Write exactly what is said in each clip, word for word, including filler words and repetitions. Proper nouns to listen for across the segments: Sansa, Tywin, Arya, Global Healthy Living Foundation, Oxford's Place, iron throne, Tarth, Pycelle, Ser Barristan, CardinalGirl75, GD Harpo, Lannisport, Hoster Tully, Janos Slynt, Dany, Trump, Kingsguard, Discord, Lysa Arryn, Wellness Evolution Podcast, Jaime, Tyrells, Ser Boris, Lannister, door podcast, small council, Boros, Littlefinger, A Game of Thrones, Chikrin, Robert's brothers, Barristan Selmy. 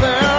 bear,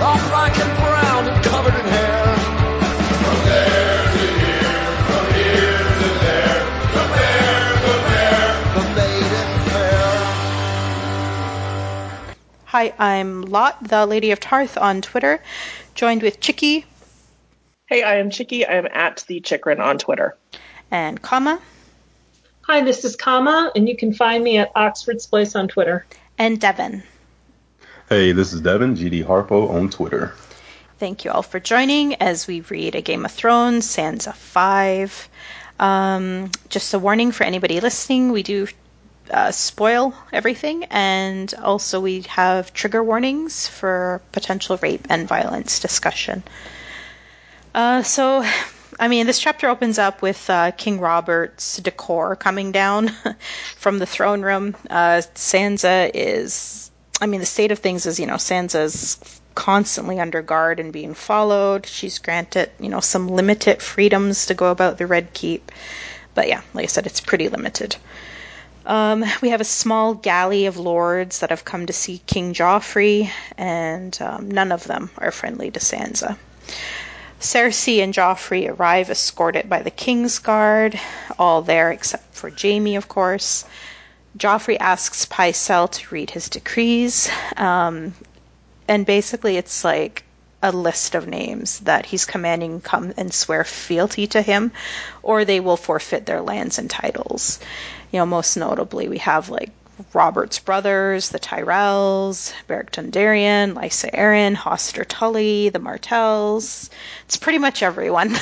all black and brown and covered in hair. From there to here, from here to there, the bear, the bear, the maiden fair. Hi, I'm Lot, the Lady of Tarth on Twitter, joined with Chicky. Hey, I am Chicky. I am at the Chikrin on Twitter. And Kama. Hi, this is Kama, and you can find me at Oxford's Place on Twitter. And Devin. Hey, this is Devin, G D Harpo on Twitter. Thank you all for joining as we read A Game of Thrones, Sansa five. Um, just a warning for anybody listening, we do uh, spoil everything, and also we have trigger warnings for potential rape and violence discussion. Uh, so... I mean, this chapter opens up with uh, King Robert's decor coming down from the throne room. Uh, Sansa is, I mean, the state of things is, you know, Sansa's constantly under guard and being followed. She's granted, you know, some limited freedoms to go about the Red Keep. But yeah, like I said, it's pretty limited. Um, we have a small galley of lords that have come to see King Joffrey, and um, none of them are friendly to Sansa. Cersei and Joffrey arrive escorted by the Kingsguard, all there except for Jaime, of course. Joffrey asks Pycelle to read his decrees, um, and basically it's like a list of names that he's commanding come and swear fealty to him, or they will forfeit their lands and titles. You know, most notably we have like Robert's brothers, the Tyrells, Beric Dondarrion, Lysa Arryn, Hoster Tully, the Martells. It's pretty much everyone.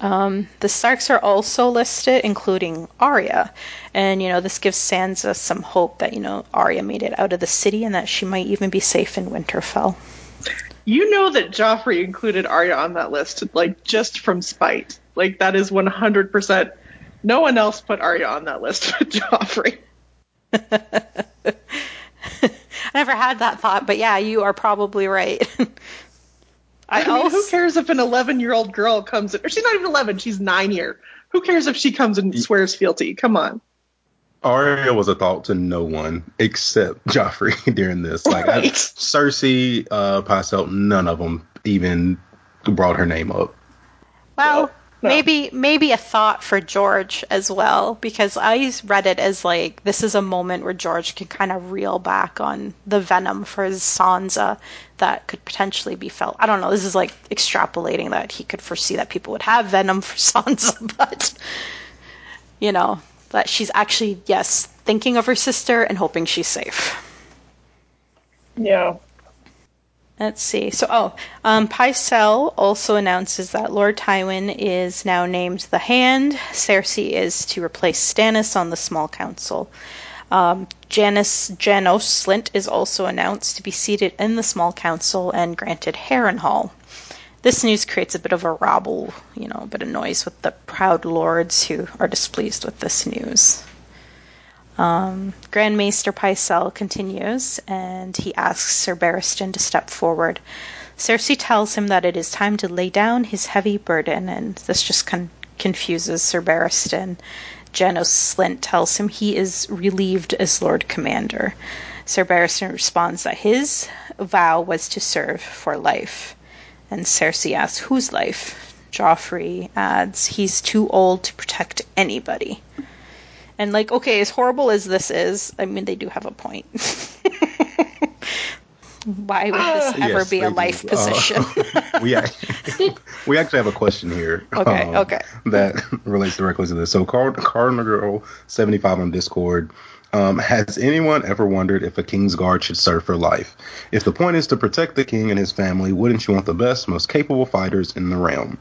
um, the Starks are also listed, including Arya. And, you know, this gives Sansa some hope that, you know, Arya made it out of the city and that she might even be safe in Winterfell. You know that Joffrey included Arya on that list, like, just from spite. Like, that is one hundred percent... No one else put Arya on that list but Joffrey. I never had that thought, but yeah, you are probably right. I, I mean, also... who cares if an eleven-year-old girl comes in? Or she's not even eleven, she's nine here. Who cares if she comes and swears fealty? Come on. Arya was a thought to no one except Joffrey during this. Like right. I, Cersei, uh, Pycelle, none of them even brought her name up. Wow. Well, No. Maybe maybe a thought for George as well, because I read it as like this is a moment where George can kind of reel back on the venom for his Sansa that could potentially be felt. I don't know. This is like extrapolating that he could foresee that people would have venom for Sansa, but you know that she's actually yes thinking of her sister and hoping she's safe. Yeah. Let's see. So, oh, um, Pycelle also announces that Lord Tywin is now named the Hand. Cersei is to replace Stannis on the small council. Um, Janos Janos Slynt is also announced to be seated in the small council and granted Harrenhal. This news creates a bit of a rabble, you know, a bit of noise with the proud lords who are displeased with this news. Um, Grand Maester Pycelle continues, and he asks Ser Barristan to step forward. Cersei tells him that it is time to lay down his heavy burden, and this just con- confuses Ser Barristan. Janos Slynt tells him he is relieved as Lord Commander. Ser Barristan responds that his vow was to serve for life, and Cersei asks, whose life? Joffrey adds, he's too old to protect anybody. And, like, okay, as horrible as this is, I mean, they do have a point. Why would this uh, ever yes, be a life do. position? Uh, we, actually, we actually have a question here. Okay, um, okay. That relates directly to this. So, Cardinal Girl seventy-five on Discord. Um, has anyone ever wondered if a Kingsguard should serve for life? If the point is to protect the king and his family, wouldn't you want the best, most capable fighters in the realm?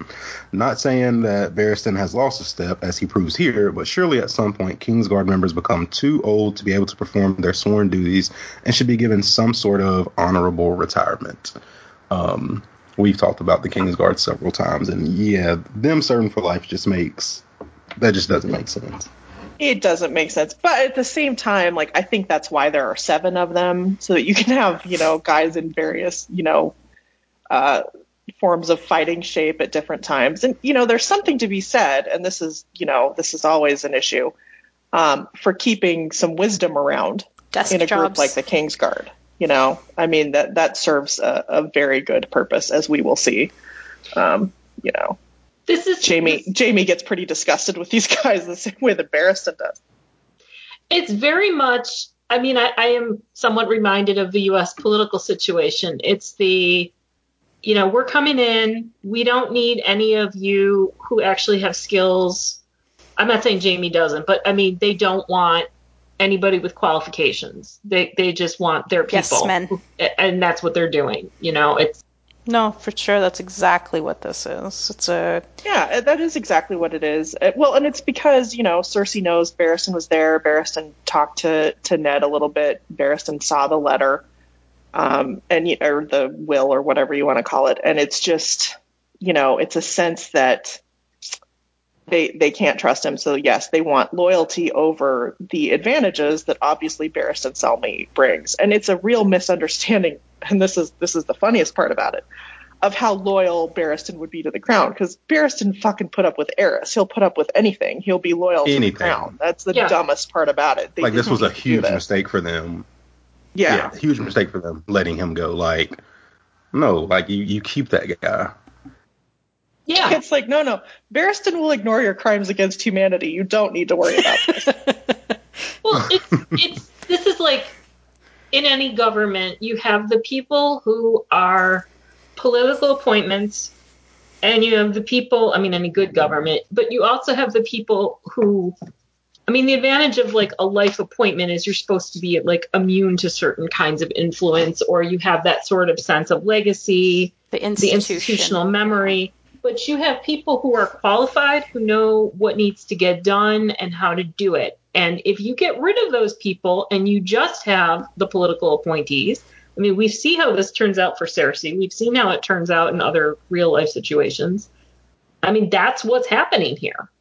Not saying that Barristan has lost a step, as he proves here, but surely at some point Kingsguard members become too old to be able to perform their sworn duties and should be given some sort of honorable retirement. Um, we've talked about the Kingsguard several times, and yeah, them serving for life just makes... That just doesn't make sense. It doesn't make sense. But at the same time, like, I think that's why there are seven of them, so that you can have, you know, guys in various, you know, uh, forms of fighting shape at different times. And, you know, there's something to be said, and this is, you know, this is always an issue, um, for keeping some wisdom around Desk in a jobs. group like the Kingsguard. You know, I mean, that, that serves a, a very good purpose, as we will see, um, you know. This is Jaime. This, Jaime gets pretty disgusted with these guys the same way that Barristan does. It's very much. I mean, I, I am somewhat reminded of the U S political situation. It's the, you know, we're coming in. We don't need any of you who actually have skills. I'm not saying Jaime doesn't, but I mean, they don't want anybody with qualifications. They they just want their people. Yes, men. And that's what they're doing. You know, it's. No, for sure. That's exactly what this is. It's a yeah, that is exactly what it is. Well, and it's because, you know, Cersei knows Barristan was there. Barristan talked to, to Ned a little bit. Barristan saw the letter, um, and or the will or whatever you want to call it. And it's just, you know, it's a sense that they they can't trust him. So yes, they want loyalty over the advantages that obviously Barristan Selmy brings. And it's a real misunderstanding. And this is this is the funniest part about it, of how loyal Barristan would be to the crown, because Barristan fucking put up with Eris. He'll put up with anything. He'll be loyal anything. to the crown. That's the yeah. dumbest part about it. They like this was a huge mistake for them. Yeah. yeah, huge mistake for them letting him go. Like, no, like you, you keep that guy. Yeah, it's like no, no. Barristan will ignore your crimes against humanity. You don't need to worry about this. Well, it's it's this is like. In any government, you have the people who are political appointments, and you have the people, I mean, any good government, but you also have the people who, I mean, the advantage of, like, a life appointment is you're supposed to be, like, immune to certain kinds of influence, or you have that sort of sense of legacy, the, institution. the institutional memory. But you have people who are qualified, who know what needs to get done and how to do it. And if you get rid of those people and you just have the political appointees, I mean, we see how this turns out for Cersei. We've seen how it turns out in other real life situations. I mean, that's what's happening here.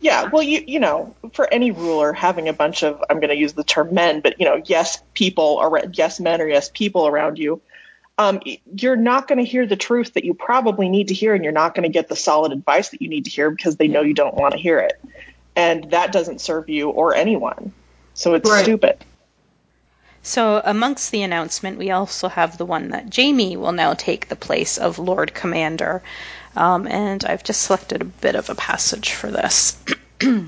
Yeah, well, you you know, for any ruler, having a bunch of, I'm going to use the term men, but, you know, yes, people, or yes, men or yes, people around you, um, you're not going to hear the truth that you probably need to hear, and you're not going to get the solid advice that you need to hear because they know you don't want to hear it. And that doesn't serve you or anyone. So it's right. stupid. So amongst the announcement, we also have the one that Jaime will now take the place of Lord Commander. Um, and I've just selected a bit of a passage for this. The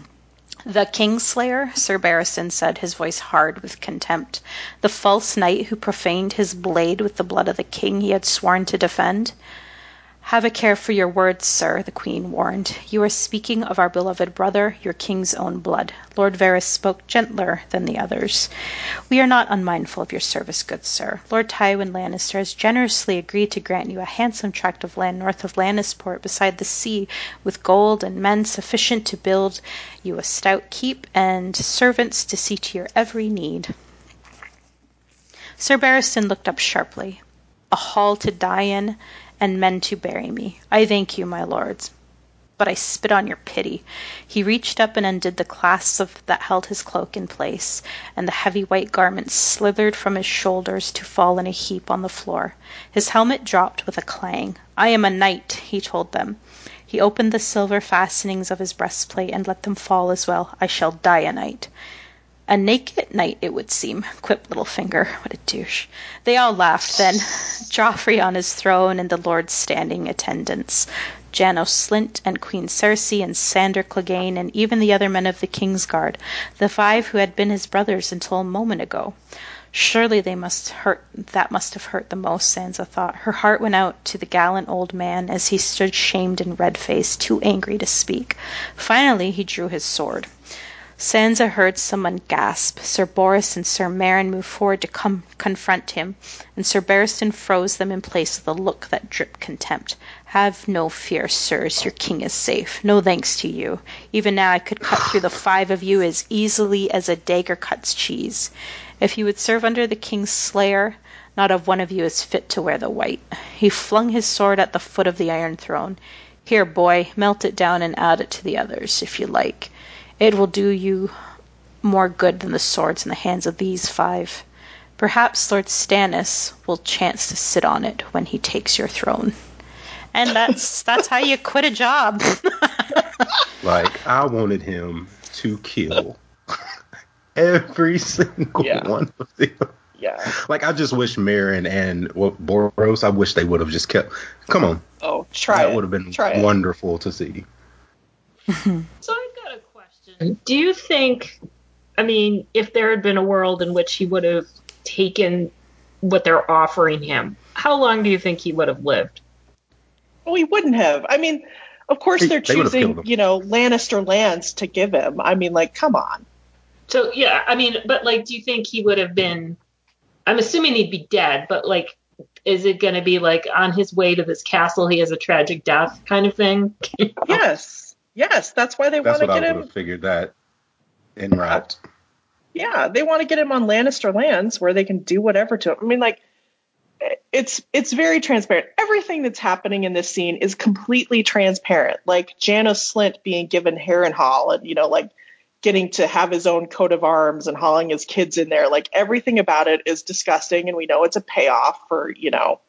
Kingslayer, Ser Barristan said, his voice hard with contempt. The false knight who profaned his blade with the blood of the king he had sworn to defend. Have a care for your words, sir, the queen warned. You are speaking of our beloved brother, your king's own blood. Lord Varys spoke gentler than the others. We are not unmindful of your service, good sir. Lord Tywin Lannister has generously agreed to grant you a handsome tract of land north of Lannisport beside the sea, with gold and men sufficient to build you a stout keep and servants to see to your every need. Ser Barristan looked up sharply. A hall to die in, and men to bury me. I thank you, my lords, but I spit on your pity. He reached up and undid the clasp of, that held his cloak in place, and the heavy white garment slithered from his shoulders to fall in a heap on the floor. His helmet dropped with a clang. I am a knight, he told them. He opened the silver fastenings of his breastplate and let them fall as well. I shall die a knight. A naked knight, it would seem, quipped Littlefinger. What a douche. They all laughed then, Joffrey on his throne and the lords standing attendants, Janos Slynt and Queen Cersei and Sandor Clegane and even the other men of the Kingsguard, the five who had been his brothers until a moment ago. Surely they must hurt, that must have hurt the most, Sansa thought. Her heart went out to the gallant old man as he stood shamed and red-faced, too angry to speak. Finally he drew his sword. Sansa heard someone gasp. Ser Boris and Ser Marin moved forward to com- confront him, and Ser Barristan froze them in place with a look that dripped contempt. Have no fear, sirs. Your king is safe. No thanks to you. Even now I could cut through the five of you as easily as a dagger cuts cheese. If you would serve under the king's slayer, not of one of you is fit to wear the white. He flung his sword at the foot of the Iron Throne. Here, boy, melt it down and add it to the others, if you like. It will do you more good than the swords in the hands of these five. Perhaps Lord Stannis will chance to sit on it when he takes your throne. And that's that's how you quit a job. Like, I wanted him to kill every single yeah. one of them. Yeah. Like, I just wish Meryn and well, Boros, I wish they would have just kept... Come on. Oh, try that it. That would have been try wonderful it. to see. So I've got a question. Do you think... I mean, if there had been a world in which he would have taken what they're offering him, how long do you think he would have lived? Well, he wouldn't have. I mean, of course he, they're choosing, they you know, Lannister lands to give him. I mean, like, come on. So, yeah, I mean, but, like, do you think he would have been, I'm assuming he'd be dead, but, like, is it going to be, like, on his way to this castle, he has a tragic death kind of thing? Yes. Yes. That's why they want to get him. That's what I would have figured that. And right. Yeah, they want to get him on Lannister lands where they can do whatever to him. I mean, like, it's it's very transparent. Everything that's happening in this scene is completely transparent. Like, Janos Slynt being given Harrenhal and, you know, like, getting to have his own coat of arms and hauling his kids in there. Like, everything about it is disgusting, and we know it's a payoff for, you know,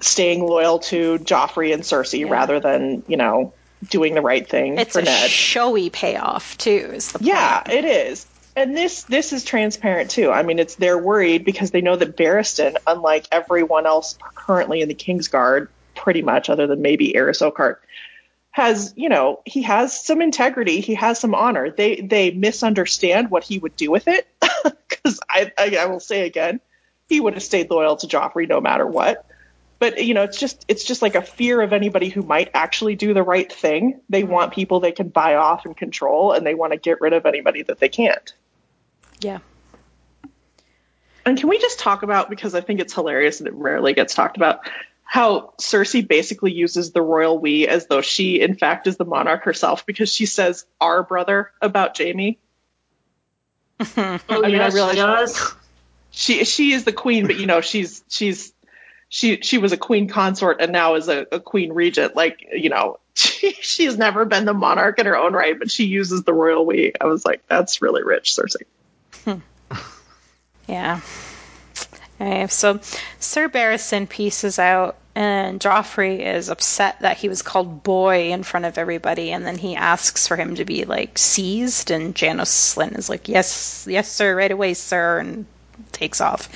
staying loyal to Joffrey and Cersei yeah. rather than, you know... doing the right thing it's for Ned. It's a showy payoff, too, is the Yeah, point. It is. And this this is transparent, too. I mean, it's they're worried because they know that Barristan, unlike everyone else currently in the Kingsguard, pretty much, other than maybe Aerys Elkhart, has, you know, he has some integrity. He has some honor. They they misunderstand what he would do with it, because I, I, I will say again, he would have stayed loyal to Joffrey no matter what. But, you know, it's just it's just like a fear of anybody who might actually do the right thing. They want people they can buy off and control, and they want to get rid of anybody that they can't. Yeah. And can we just talk about, because I think it's hilarious and it rarely gets talked about, how Cersei basically uses the royal we as though she, in fact, is the monarch herself, because she says our brother about Jaime. oh, I mean, yes, I realize she, she she is the queen, but, you know, she's she's. She she was a queen consort and now is a, a queen regent. Like, you know, she, she's never been the monarch in her own right, but she uses the royal we. I was like, that's really rich, Cersei. Hmm. Yeah. Okay, so Ser Barristan pieces out, and Joffrey is upset that he was called boy in front of everybody, and then he asks for him to be, like, seized, and Janos Slynt is like, yes, yes, sir, right away, sir, and takes off.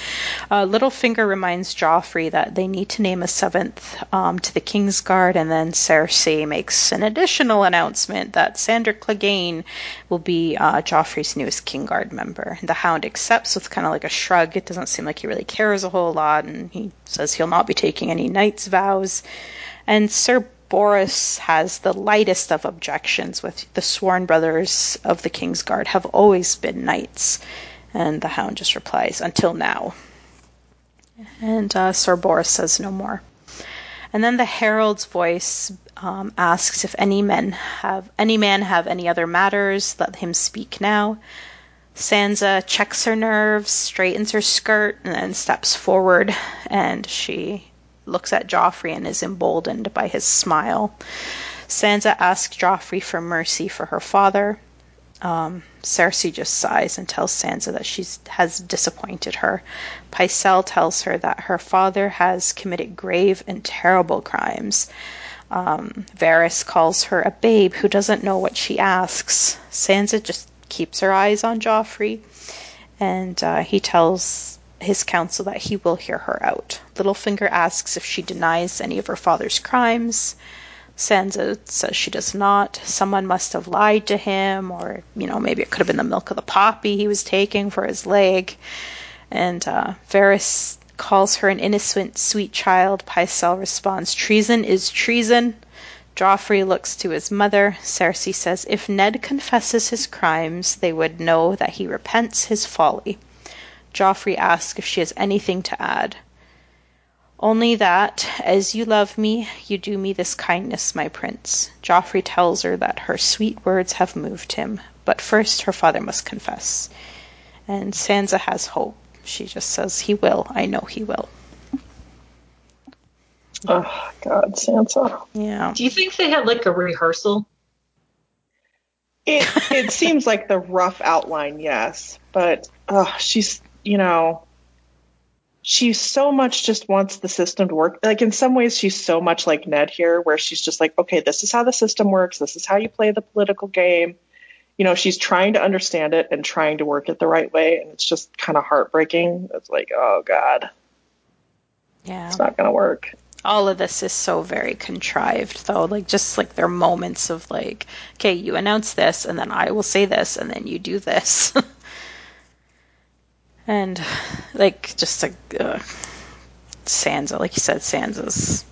Uh, Littlefinger reminds Joffrey that they need to name a seventh um, to the Kingsguard, and then Cersei makes an additional announcement that Sandor Clegane will be uh, Joffrey's newest Kingsguard member. The Hound accepts with kind of like a shrug. It doesn't seem like he really cares a whole lot, and he says he'll not be taking any knight's vows. And Ser Boris has the lightest of objections with the sworn brothers of the Kingsguard have always been knights. And the Hound just replies, until now. And uh, Ser Boris says no more. And then the herald's voice um, asks if any men have any man have any other matters, let him speak now. Sansa checks her nerves, straightens her skirt, and then steps forward. And she looks at Joffrey and is emboldened by his smile. Sansa asks Joffrey for mercy for her father. Um, Cersei just sighs and tells Sansa that she has disappointed her. Pycelle tells her that her father has committed grave and terrible crimes. Um, Varys calls her a babe who doesn't know what she asks. Sansa just keeps her eyes on Joffrey, and uh, he tells his council that he will hear her out. Littlefinger asks if she denies any of her father's crimes. Sansa says she does not. Someone must have lied to him, or, you know, maybe it could have been the milk of the poppy he was taking for his leg. And uh, Varys calls her an innocent, sweet child. Pycelle responds, treason is treason. Joffrey looks to his mother. Cersei says, if Ned confesses his crimes, they would know that he repents his folly. Joffrey asks if she has anything to add. Only that, as you love me, you do me this kindness, my prince. Joffrey tells her that her sweet words have moved him, but first her father must confess. And Sansa has hope. She just says, he will. I know he will. Oh, God, Sansa. Yeah. Do you think they had, like, a rehearsal? It, it seems like the rough outline, yes. But uh, she's, you know, she so much just wants the system to work. Like, in some ways, she's so much like Ned here, where she's just like, okay, this is how the system works. This is how you play the political game. You know, she's trying to understand it and trying to work it the right way. And it's just kind of heartbreaking. It's like, oh, God. Yeah. It's not going to work. All of this is so very contrived, though. Like, just like there are moments of like, okay, you announce this and then I will say this and then you do this. And like, just like uh, Sansa, like you said, Sansa's,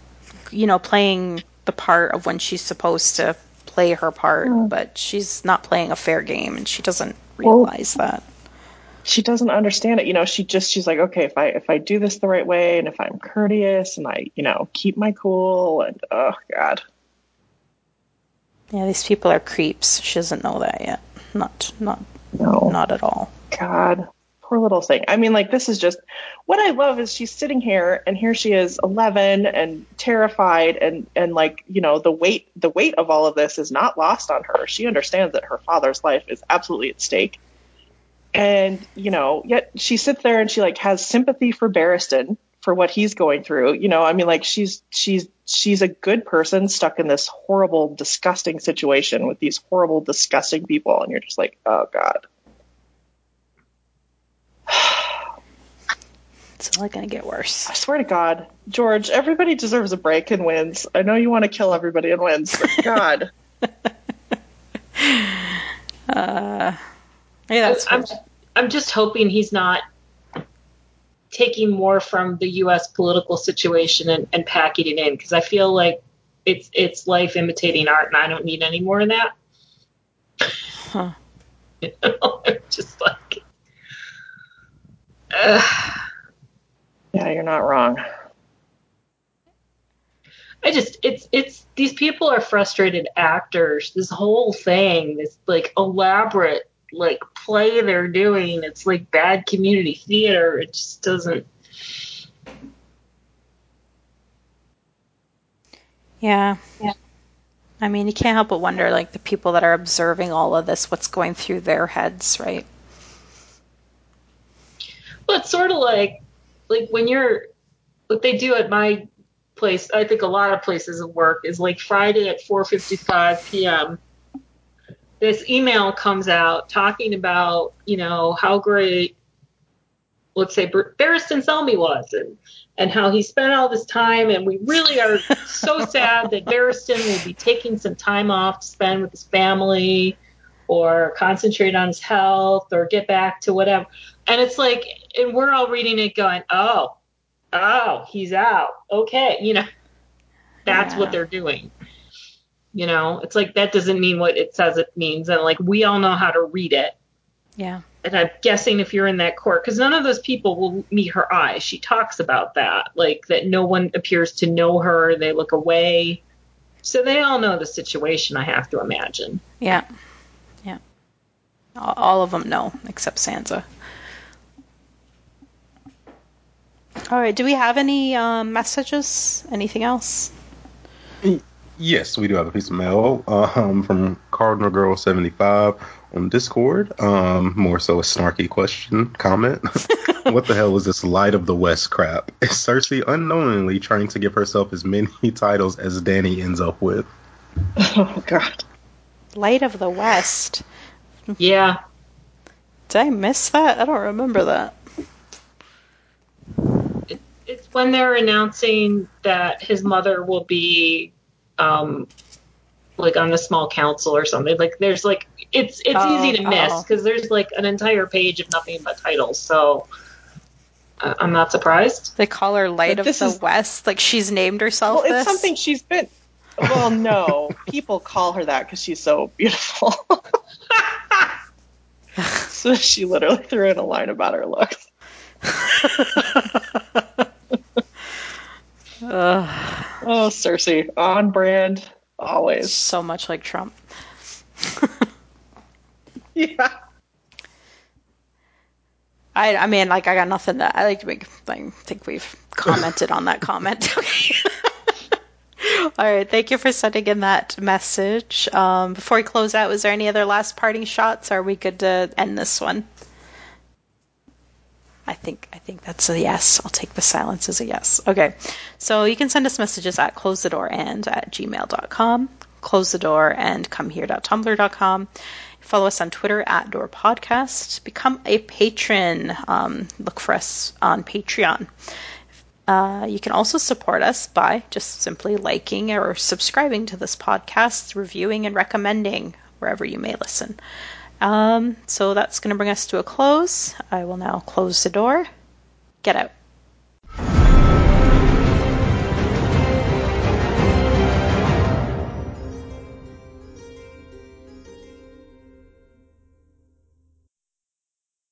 you know, playing the part of when she's supposed to play her part, mm. but she's not playing a fair game, and she doesn't realize well, that. She doesn't understand it, you know. She just she's like, okay, if I if I do this the right way, and if I'm courteous, and I you know keep my cool, and oh God, yeah, these people are creeps. She doesn't know that yet. Not not no. not at all. God, poor little thing. I mean, like this is just what I love is she's sitting here, and here she is, eleven and terrified, and and like you know the weight the weight of all of this is not lost on her. She understands that her father's life is absolutely at stake, and you know yet she sits there and she like has sympathy for Barristan for what he's going through. You know, I mean, like she's she's she's a good person stuck in this horrible, disgusting situation with these horrible, disgusting people, and you're just like, oh God. It's only going to get worse. I swear to God, George, everybody deserves a break and wins. I know you want to kill everybody and wins, but God. uh, yeah, that's I'm, I'm just hoping he's not taking more from the U S political situation and, and packing it in, because I feel like it's it's life imitating art, and I don't need any more of that. Huh. You know, I'm just like... Uh, Yeah, you're not wrong. I just, it's, it's, these people are frustrated actors. This whole thing, this like elaborate, like play they're doing, it's like bad community theater. It just doesn't. Yeah. Yeah. I mean, you can't help but wonder, like, the people that are observing all of this, what's going through their heads, right? Well, it's sort of like, Like when you're, what they do at my place, I think a lot of places of work is like Friday at four fifty-five p.m. this email comes out talking about, you know, how great, let's say, Bar- Barristan Selmy was and, and how he spent all this time. And we really are so sad that Barristan will be taking some time off to spend with his family or concentrate on his health or get back to whatever. And it's like, and we're all reading it going, oh, oh, he's out. Okay. You know, that's yeah. what they're doing. You know, it's like, that doesn't mean what it says it means. And like, we all know how to read it. Yeah. And I'm guessing if you're in that court, because none of those people will meet her eye. She talks about that, like that no one appears to know her. They look away. So they all know the situation, I have to imagine. Yeah. Yeah. All of them know, except Sansa. All right. Do we have any um, messages? Anything else? Yes, we do have a piece of mail um, from Cardinal Girl seventy-five on Discord. Um, more so a snarky question, comment. What the hell is this Light of the West crap? Is Cersei unknowingly trying to give herself as many titles as Dany ends up with? Oh, God. Light of the West. Yeah. Did I miss that? I don't remember that. It's when they're announcing that his mother will be, um, like, on the small council or something. Like, there's, like, it's it's oh, easy to oh. miss, because there's, like, an entire page of nothing but titles, so uh, I'm not surprised. They call her Light of the is, West? Like, she's named herself well, this? Well, it's something she's been... Well, no. People call her that because she's so beautiful. So she literally threw in a line about her looks. Uh, oh, Cersei. On brand. Always. So much like Trump. Yeah. I I mean, like, I got nothing to... I like to make... I think we've commented on that comment. Okay. Alright, thank you for sending in that message. Um, before we close out, was there any other last parting shots? Or are we good to end this one? I think I think that's a yes. I'll take the silence as a yes. Okay, so you can send us messages at close the door and at gmail dot com, close the door and come here dot tumblr dot com. Follow us on Twitter at Door Podcast. Become a patron. Um, look for us on Patreon. Uh, you can also support us by just simply liking or subscribing to this podcast, reviewing and recommending wherever you may listen. Um, so that's going to bring us to a close. I will now close the door. Get out.